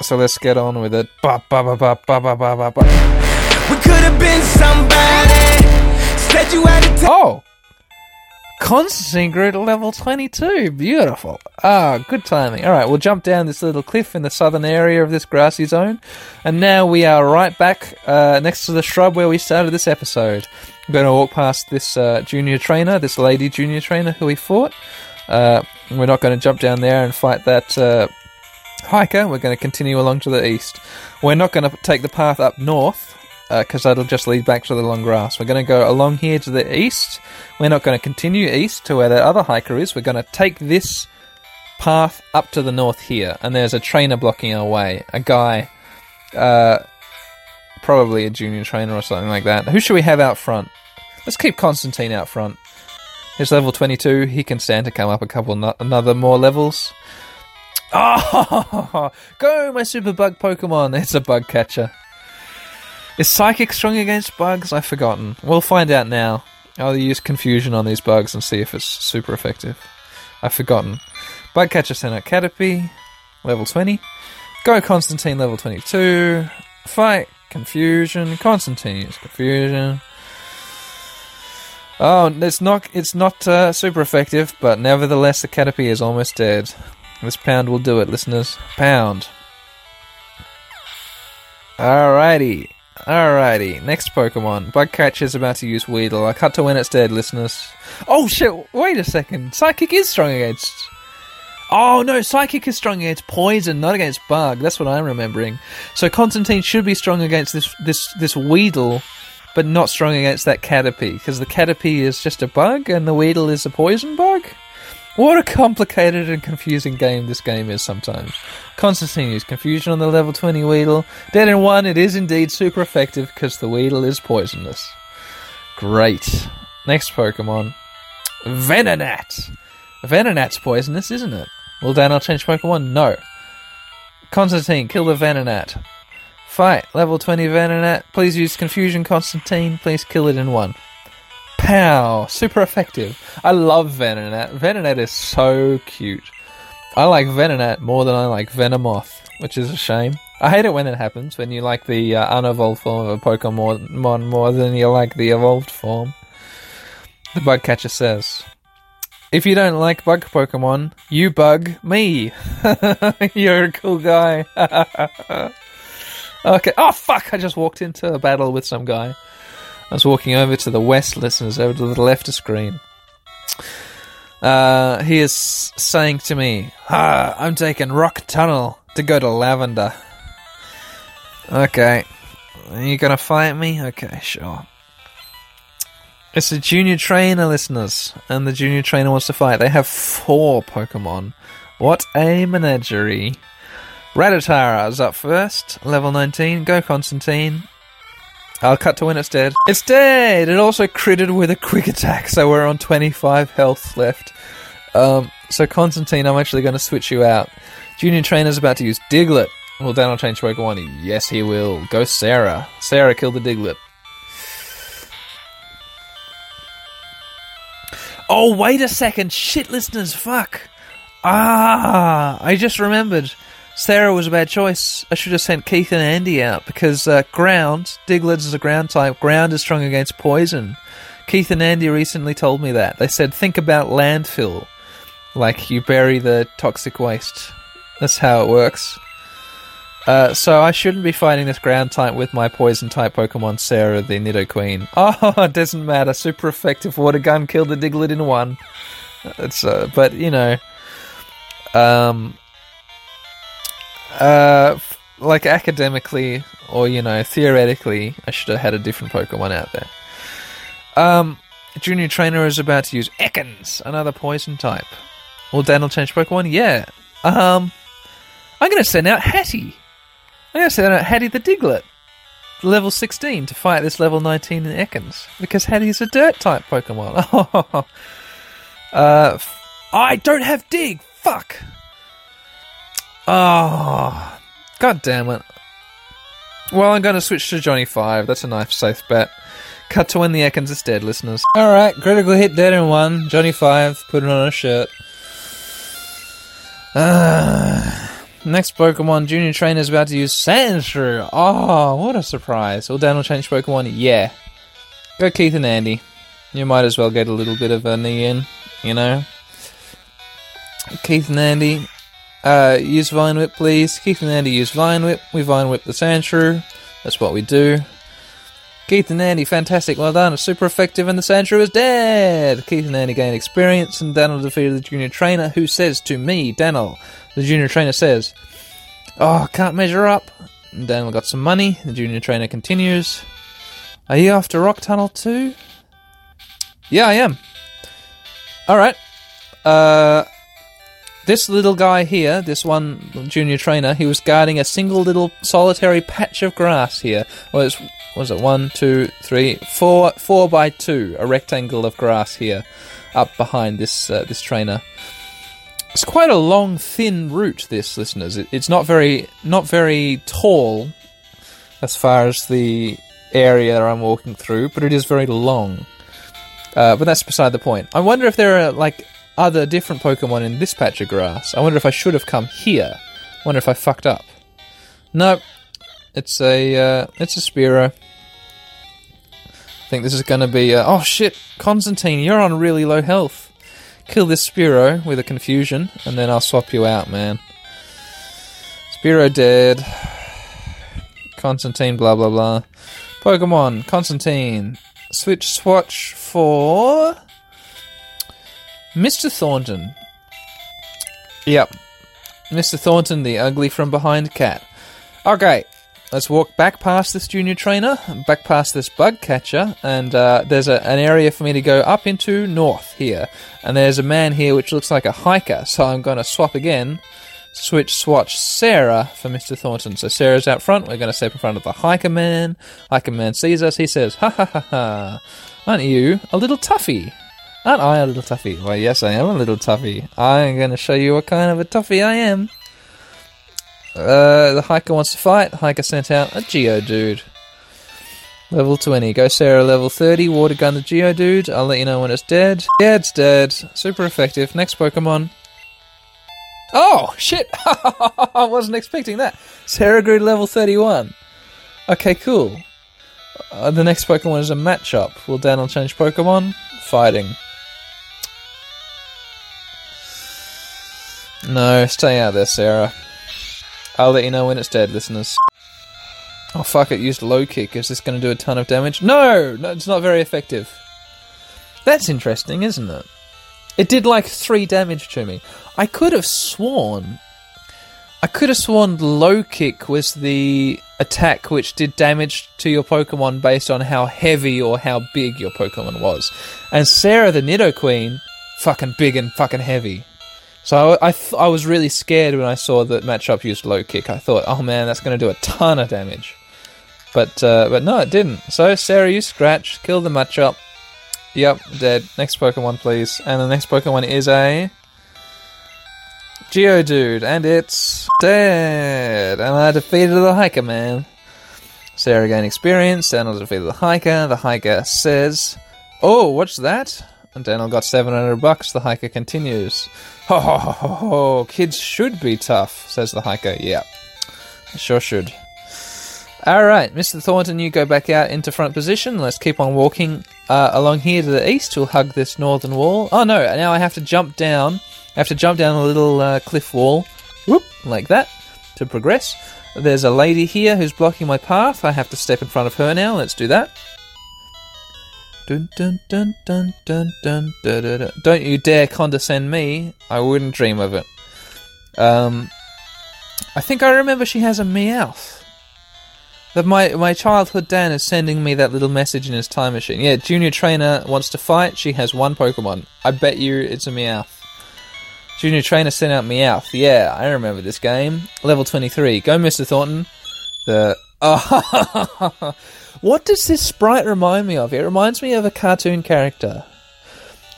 So let's get on with it. Ba ba ba ba ba ba ba ba. We could have been somebody. Said you had to. Oh, Constantine grew to level twenty-two. Beautiful. Ah, oh, good timing. All right, we'll jump down this little cliff in the southern area of this grassy zone, and now we are right back uh, next to the shrub where we started this episode. I'm going to walk past this uh, junior trainer, this lady junior trainer who we fought. Uh, we're not going to jump down there and fight that uh, hiker. We're going to continue along to the east. We're not going to take the path up north because uh, that'll just lead back to the long grass. We're going to go along here to the east. We're not going to continue east to where that other hiker is. We're going to take this path up to the north here, and there's a trainer blocking our way. A guy, uh, probably a junior trainer or something like that. Who should we have out front? Let's keep Constantine out front. He's level twenty-two. He can stand to come up a couple no- another more levels. Oh, go my super bug Pokemon. It's a bug catcher. Is psychic strong against bugs? I've forgotten. We'll find out now. I'll use confusion on these bugs and see if it's super effective. I've forgotten. Bug catcher sent out Caterpie, level twenty. Go Constantine, level twenty-two. Fight confusion. Constantine is confusion. Oh, it's not it's not uh, super effective, but nevertheless the Caterpie is almost dead. This pound will do it, listeners. Pound. Alrighty. Alrighty. Next Pokemon. Bugcatcher is about to use Weedle. I cut to when it's dead, listeners. Oh, shit. Wait a second. Psychic is strong against... Oh, no. Psychic is strong against poison, not against bug. That's what I'm remembering. So Constantine should be strong against this this, this Weedle, but not strong against that Caterpie, because the Caterpie is just a bug and the Weedle is a poison bug? What a complicated and confusing game this game is sometimes. Constantine used confusion on the level twenty Weedle. Dead in one, it is indeed super effective, because the Weedle is poisonous. Great. Next Pokemon. Venonat. Venonat's poisonous, isn't it? Will Daniel change Pokemon? No. Constantine, kill the Venonat. Fight. Level twenty Venonat. Please use confusion, Constantine. Please kill it in one. Pow. Super effective. I love Venonat. Venonat is so cute. I like Venonat more than I like Venomoth, which is a shame. I hate it when it happens, when you like the uh, unevolved form of a Pokemon more than you like the evolved form. The bug catcher says, if you don't like bug Pokemon, you bug me. You're a cool guy. Okay. Oh, fuck! I just walked into a battle with some guy. I was walking over to the west, listeners, over to the left of screen. Uh, he is saying to me, ah, I'm taking Rock Tunnel to go to Lavender. Okay. Are you going to fight me? Okay, sure. It's a junior trainer, listeners, and the junior trainer wants to fight. They have four Pokemon. What a menagerie. Rattata is up first, level nineteen. Go, Constantine. I'll cut to when it's dead. It's dead! It also critted with a quick attack, so we're on twenty-five health left. Um, so, Constantine, I'm actually going to switch you out. Junior trainer's about to use Diglett. Will Daniel change Pokemon? Yes, he will. Go, Sarah. Sarah, kill the Diglett. Oh, wait a second. Shit, listeners, fuck. Ah, I just remembered. Sarah was a bad choice. I should have sent Keith and Andy out, because uh, ground, Diglett is a ground type. Ground is strong against poison. Keith and Andy recently told me that. They said, think about landfill. Like, you bury the toxic waste. That's how it works. Uh, so I shouldn't be fighting this ground type with my poison type Pokemon, Sarah the Nidoqueen. Oh, it doesn't matter. Super effective water gun killed the Diglett in one. It's, uh, but, you know... Um... Uh, like academically, or you know, theoretically, I should have had a different Pokemon out there. Um, Junior Trainer is about to use Ekans, another Poison type. Will Daniel change Pokemon? Yeah. Um, I'm going to send out Hattie. I'm going to send out Hattie the Diglett, level sixteen, to fight this level nineteen in Ekans, because Hattie's a Dirt type Pokemon. uh, I don't have Dig. Fuck. Oh, god damn it. Well, I'm going to switch to Johnny Fire. That's a nice safe bet. Cut to when the Ekans is dead, listeners. Alright, critical hit dead in one. Johnny Fire, put it on a shirt. Uh, next Pokemon, Junior Trainer is about to use Sandshrew. Oh, what a surprise. All down will change Pokemon? Yeah. Go Keith and Andy. You might as well get a little bit of a knee in, you know. Keith and Andy... Uh, use Vine Whip, please. Keith and Andy use Vine Whip. We Vine Whip the Sandshrew. That's what we do. Keith and Andy, fantastic. Well done. It's super effective, and the Sandshrew is dead. Keith and Andy gain experience, and Daniel defeated the junior trainer, who says to me, Daniel. The junior trainer says, oh, can't measure up. And Daniel got some money. The junior trainer continues. Are you after Rock Tunnel too? Yeah, I am. Alright. Uh... This little guy here, this one junior trainer, he was guarding a single little solitary patch of grass here. Was was it one, two, three, four, four by two, a rectangle of grass here, up behind this uh, this trainer. It's quite a long, thin route. This, listeners, it, it's not very not very tall, as far as the area that I'm walking through, but it is very long. Uh, but that's beside the point. I wonder if there are like. Other different Pokemon in this patch of grass. I wonder if I should have come here. I wonder if I fucked up. Nope. It's a, uh, it's a Spearow. I think this is going to be, uh, oh shit, Constantine, you're on really low health. Kill this Spearow with a Confusion, and then I'll swap you out, man. Spearow dead. Constantine, blah, blah, blah. Pokemon, Constantine. Switch swatch for... Mister Thornton. Yep. Mister Thornton, the ugly from behind cat. Okay, let's walk back past this junior trainer, back past this bug catcher, and uh, there's a, an area for me to go up into north here. And there's a man here which looks like a hiker, so I'm going to swap again. Switch, swatch Sarah for Mister Thornton. So Sarah's out front, we're going to step in front of the hiker man. Hiker man sees us, he says, ha ha ha ha, aren't you a little toughy? Aren't I a little toughy? Well, yes, I am a little toughy. I'm going to show you what kind of a toughy I am. Uh, the hiker wants to fight. The hiker sent out a Geodude. Level twenty. Go, Sarah, level thirty. Water gun the Geodude. I'll let you know when it's dead. Yeah, it's dead. Super effective. Next Pokemon. Oh, shit. I wasn't expecting that. Sarah grew to level thirty-one. Okay, cool. Uh, the next Pokemon is a matchup. Will Daniel change Pokemon? Fighting. No, stay out there, Sarah. I'll let you know when it's dead, listeners. Oh fuck, it used low kick. Is this going to do a ton of damage? No! No, it's not very effective. That's interesting, isn't it? It did like three damage to me. I could have sworn... I could have sworn low kick was the attack which did damage to your Pokemon based on how heavy or how big your Pokemon was. And Sarah the Nidoqueen, fucking big and fucking heavy. So I, I, th- I was really scared when I saw that matchup used low kick. I thought, oh man, that's going to do a ton of damage. But uh, but no, it didn't. So Sarah, you scratch, kill the matchup. Yep, dead. Next Pokemon, please. And the next Pokemon is a... Geodude, and it's dead. And I defeated the hiker, man. Sarah gained experience. Daniel defeated the hiker. The hiker says, "Oh, what's that?" And Daniel got seven hundred bucks. The hiker continues. Ho, ho, ho, ho, ho. Kids should be tough, says the hiker. Yeah, sure should. All right, Mister Thornton, you go back out into front position. Let's keep on walking uh, along here to the east. We'll hug this northern wall. Oh, no, now I have to jump down. I have to jump down a little uh, cliff wall, whoop, like that, to progress. There's a lady here who's blocking my path. I have to step in front of her now. Let's do that. Dun, dun, dun, dun, dun, dun, dun, dun, dun. Don't you dare condescend me. I wouldn't dream of it. Um, I think I remember she has a Meowth. That my, my childhood Dan is sending me that little message in his time machine. Yeah, Junior Trainer wants to fight. She has one Pokemon. I bet you it's a Meowth. Junior Trainer sent out Meowth. Yeah, I remember this game. Level twenty-three. Go, Mister Thornton. The... Oh. What does this sprite remind me of? It reminds me of a cartoon character.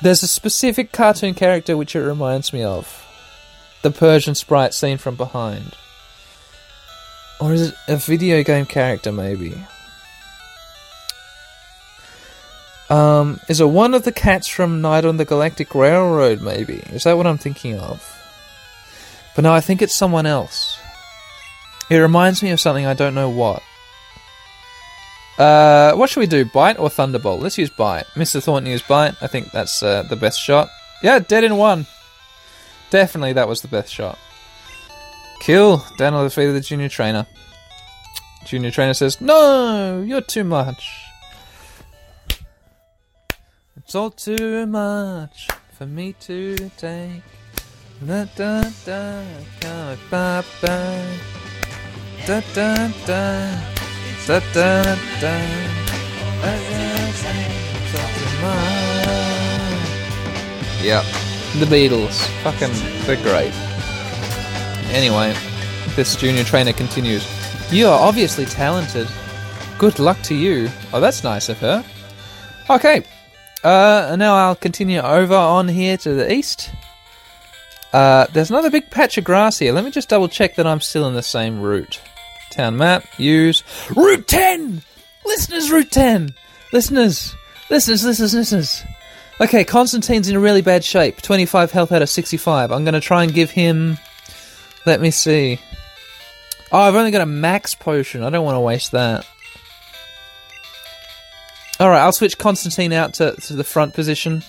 There's a specific cartoon character which it reminds me of. The Persian sprite seen from behind. Or is it a video game character, maybe? Um, is it one of the cats from Night on the Galactic Railroad, maybe? Is that what I'm thinking of? But no, I think it's someone else. It reminds me of something, I don't know what. Uh, what should we do, Bite or Thunderbolt? Let's use Bite. Mister Thornton used Bite. I think that's uh, the best shot. Yeah, dead in one. Definitely that was the best shot. Kill. Daniel defeated the Junior Trainer. Junior Trainer says, "No, you're too much. It's all too much for me to take. Da da da, come back, da da da, da da da. Yep, the Beatles, fucking, they're great. Anyway, this Junior Trainer continues. You are obviously talented. Good luck to you. Oh, that's nice of her. Okay. Uh, and now I'll continue over on here to the east. Uh, there's another big patch of grass here. Let me just double check that I'm still in the same route. Town map, use... Route ten! Listeners, Route ten! Listeners! Listeners, listeners, listeners! Okay, Constantine's in really bad shape. twenty-five health out of sixty-five. I'm going to try and give him... Let me see. Oh, I've only got a max potion. I don't want to waste that. Alright, I'll switch Constantine out to, to the front position.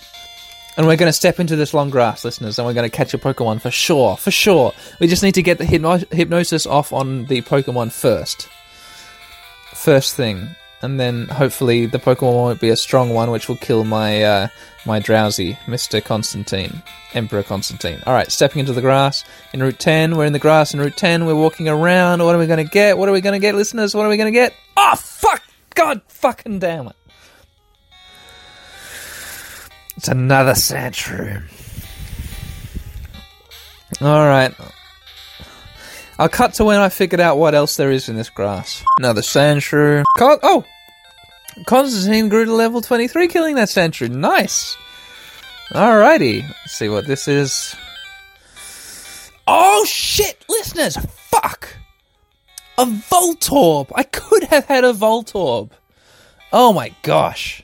And we're going to step into this long grass, listeners. And we're going to catch a Pokemon for sure. For sure. We just need to get the hypno- hypnosis off on the Pokemon first. First thing. And then hopefully the Pokemon won't be a strong one, which will kill my uh, my drowsy Mister Constantine. Emperor Constantine. Alright, stepping into the grass in Route ten. We're in the grass in Route ten. We're walking around. What are we going to get? What are we going to get, listeners? What are we going to get? Oh, fuck! God fucking damn it. It's another Sandshrew. Alright. I'll cut to when I figured out what else there is in this grass. Another Sandshrew. Con- oh! Constantine grew to level twenty-three, killing that Sandshrew. Nice! Alrighty. Let's see what this is. Oh shit! Listeners! Fuck! A Voltorb! I could have had a Voltorb! Oh my gosh.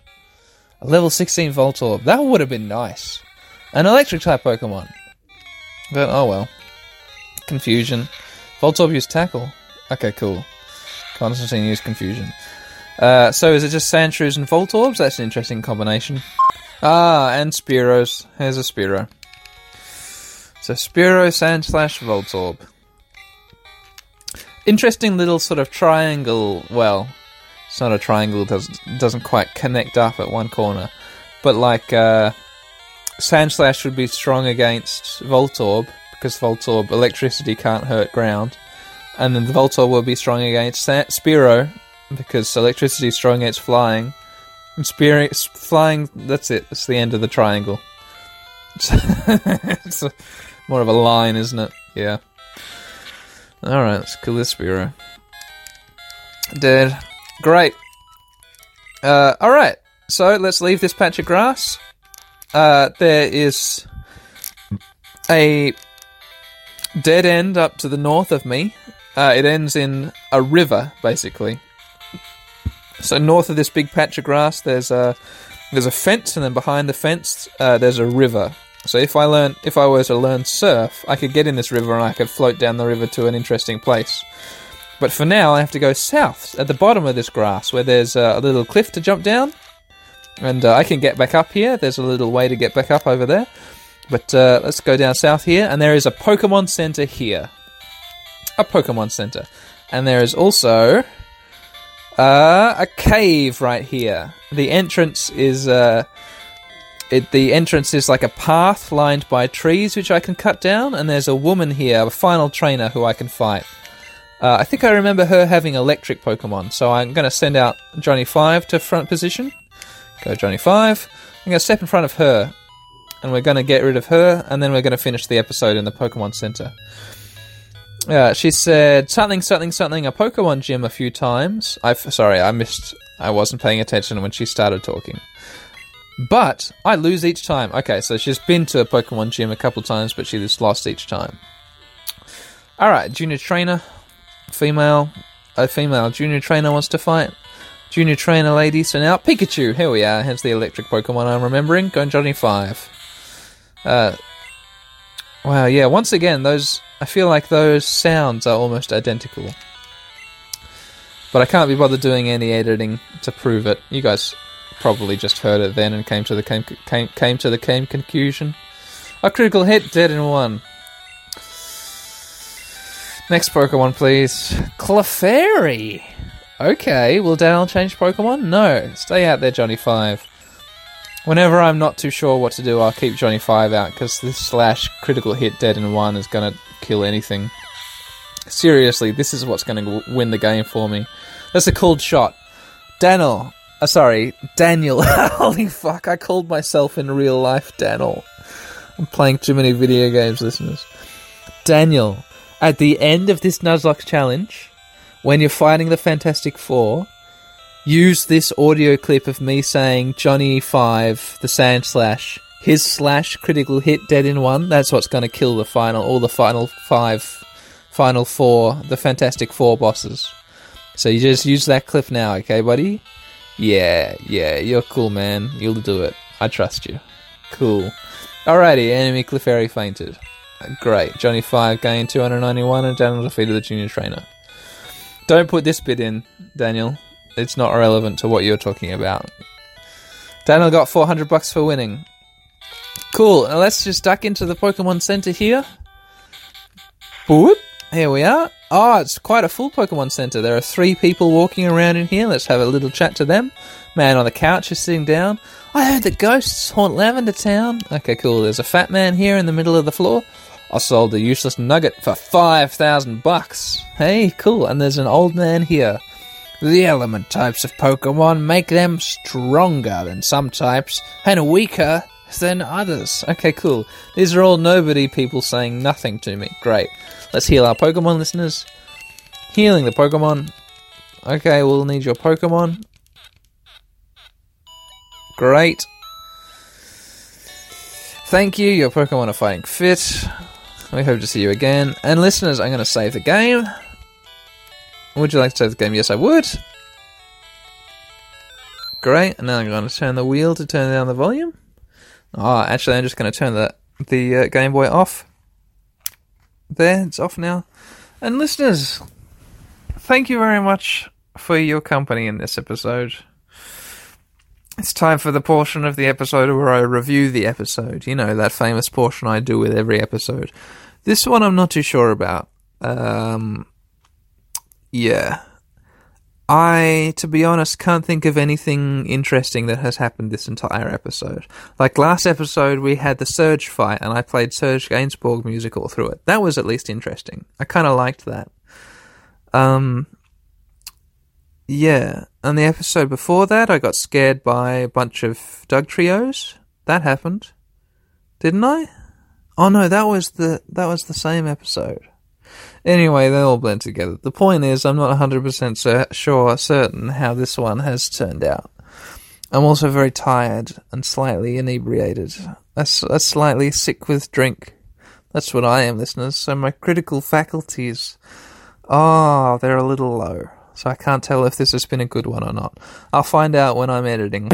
A level sixteen Voltorb. That would have been nice. An electric-type Pokemon. But, oh well. Confusion. Voltorb used Tackle. Okay, cool. Constantine used Confusion. Uh, so is it just Sandshrews and Voltorbs? That's an interesting combination. Ah, and Spearows. Here's a Spearow. So Spearow, Sand Slash, Voltorb. interesting little sort of triangle. Well, it's not a triangle, doesn't doesn't quite connect up at one corner, but like uh, Sandslash would be strong against Voltorb because Voltorb electricity can't hurt ground, and then the Voltorb will be strong against Sa- Spearow because electricity is strong against flying. And Spear flying, that's it. That's the end of the triangle. It's, it's a, more of a line, isn't it? Yeah. Alright, let's kill this Spearow. Dead. Great. Uh, Alright, so let's leave this patch of grass. Uh, there is a dead end up to the north of me. Uh, it ends in a river, basically. So north of this big patch of grass, there's a there's a fence, and then behind the fence, uh, there's a river. So if I learn, if I were to learn surf, I could get in this river and I could float down the river to an interesting place. But for now, I have to go south at the bottom of this grass, where there's uh, a little cliff to jump down, and uh, I can get back up here. There's a little way to get back up over there, but uh, let's go down south here. And there is a Pokemon Center here, a Pokemon Center, and there is also. Uh, a cave right here. The entrance is uh, it, the entrance is like a path lined by trees, which I can cut down. And there's a woman here, a final trainer, who I can fight. Uh, I think I remember her having electric Pokemon, so I'm going to send out Johnny Five to front position. Go Johnny Five. I'm going to step in front of her, and we're going to get rid of her, and then we're going to finish the episode in the Pokemon Center. Uh, she said something, something, something, a Pokemon gym a few times. I've, sorry, I missed, I wasn't paying attention when she started talking. But I lose each time. Okay, so she's been to a Pokemon gym a couple times, but she just lost each time. Alright, junior trainer, female, a female junior trainer wants to fight. Junior trainer lady, so now Pikachu, here we are, here's the electric Pokemon I'm remembering, going Johnny Five. Uh, wow, yeah, once again, those... I feel like those sounds are almost identical. But I can't be bothered doing any editing to prove it. You guys probably just heard it then and came to the came, came, came to the came conclusion. A critical hit, dead in one. Next Pokemon, please. Clefairy! Okay, will Daniel change Pokemon? No. Stay out there, Johnny Five. Whenever I'm not too sure what to do, I'll keep Johnny Five out, because this slash critical hit dead in one is going to kill anything. Seriously, this is what's going to win the game for me. That's a cold shot. Daniel. Uh, sorry, Daniel. Holy fuck, I called myself in real life Daniel. I'm playing too many video games, listeners. Daniel, at the end of this Nuzlocke challenge, when you're fighting the Fantastic Four... use this audio clip of me saying Johnny Five, the Sand Slash, his slash critical hit dead in one. That's what's going to kill the final, all the final five, final four, the Fantastic Four bosses. So you just use that clip now, okay, buddy? Yeah, yeah, you're cool, man. You'll do it. I trust you. Cool. Alrighty, enemy Clefairy fainted. Great. Johnny Five gained two hundred ninety-one and Daniel defeated the junior trainer. Don't put this bit in, Daniel. It's not relevant to what you're talking about. Daniel got four hundred bucks for winning. Cool. Now let's just duck into the Pokemon Center here. Boop. Here we are. Oh, it's quite a full Pokemon Center. There are three people walking around in here. Let's have a little chat to them. Man on the couch is sitting down. I heard the ghosts haunt Lavender Town. Okay, cool. There's a fat man here in the middle of the floor. I sold the useless nugget for five thousand bucks. Hey, cool. And there's an old man here. The element types of Pokemon make them stronger than some types and weaker than others. Okay, cool. These are all nobody people saying nothing to me. Great. Let's heal our Pokemon, listeners. Healing the Pokemon. Okay, we'll need your Pokemon. Great. Thank you. Your Pokemon are fighting fit. We hope to see you again. And listeners, I'm going to save the game. Would you like to save the game? Yes, I would. Great. And now I'm going to turn the wheel to turn down the volume. Ah, oh, actually, I'm just going to turn the, the uh, Game Boy off. There, it's off now. And listeners, thank you very much for your company in this episode. It's time for the portion of the episode where I review the episode. You know, that famous portion I do with every episode. This one I'm not too sure about. Um... Yeah. I, to be honest, can't think of anything interesting that has happened this entire episode. Like, last episode we had the Surge fight, and I played Surge Gainsbourg music all through it. That was at least interesting. I kind of liked that. Um, yeah. And the episode before that, I got scared by a bunch of Doug trios. That happened. Didn't I? Oh no, that was the that was the same episode. Anyway, they all blend together. The point is, I'm not one hundred percent sur- sure, certain how this one has turned out. I'm also very tired and slightly inebriated. I'm slightly sick with drink. That's what I am, listeners. So my critical faculties, oh, they're a little low. So I can't tell if this has been a good one or not. I'll find out when I'm editing.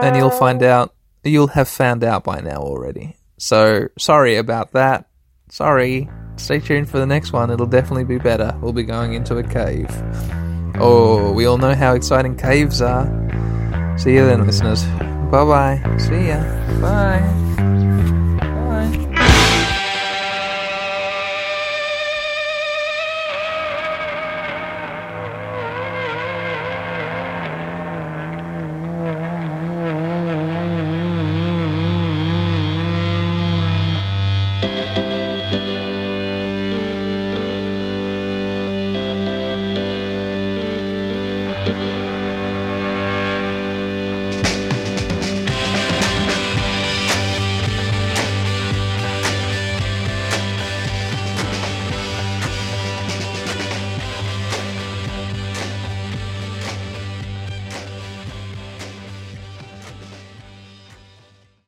And you'll find out, you'll have found out by now already. So, sorry about that. Sorry, stay tuned for the next one. It'll definitely be better. We'll be going into a cave. Oh, we all know how exciting caves are. See you then, listeners. Bye bye. See ya. Bye.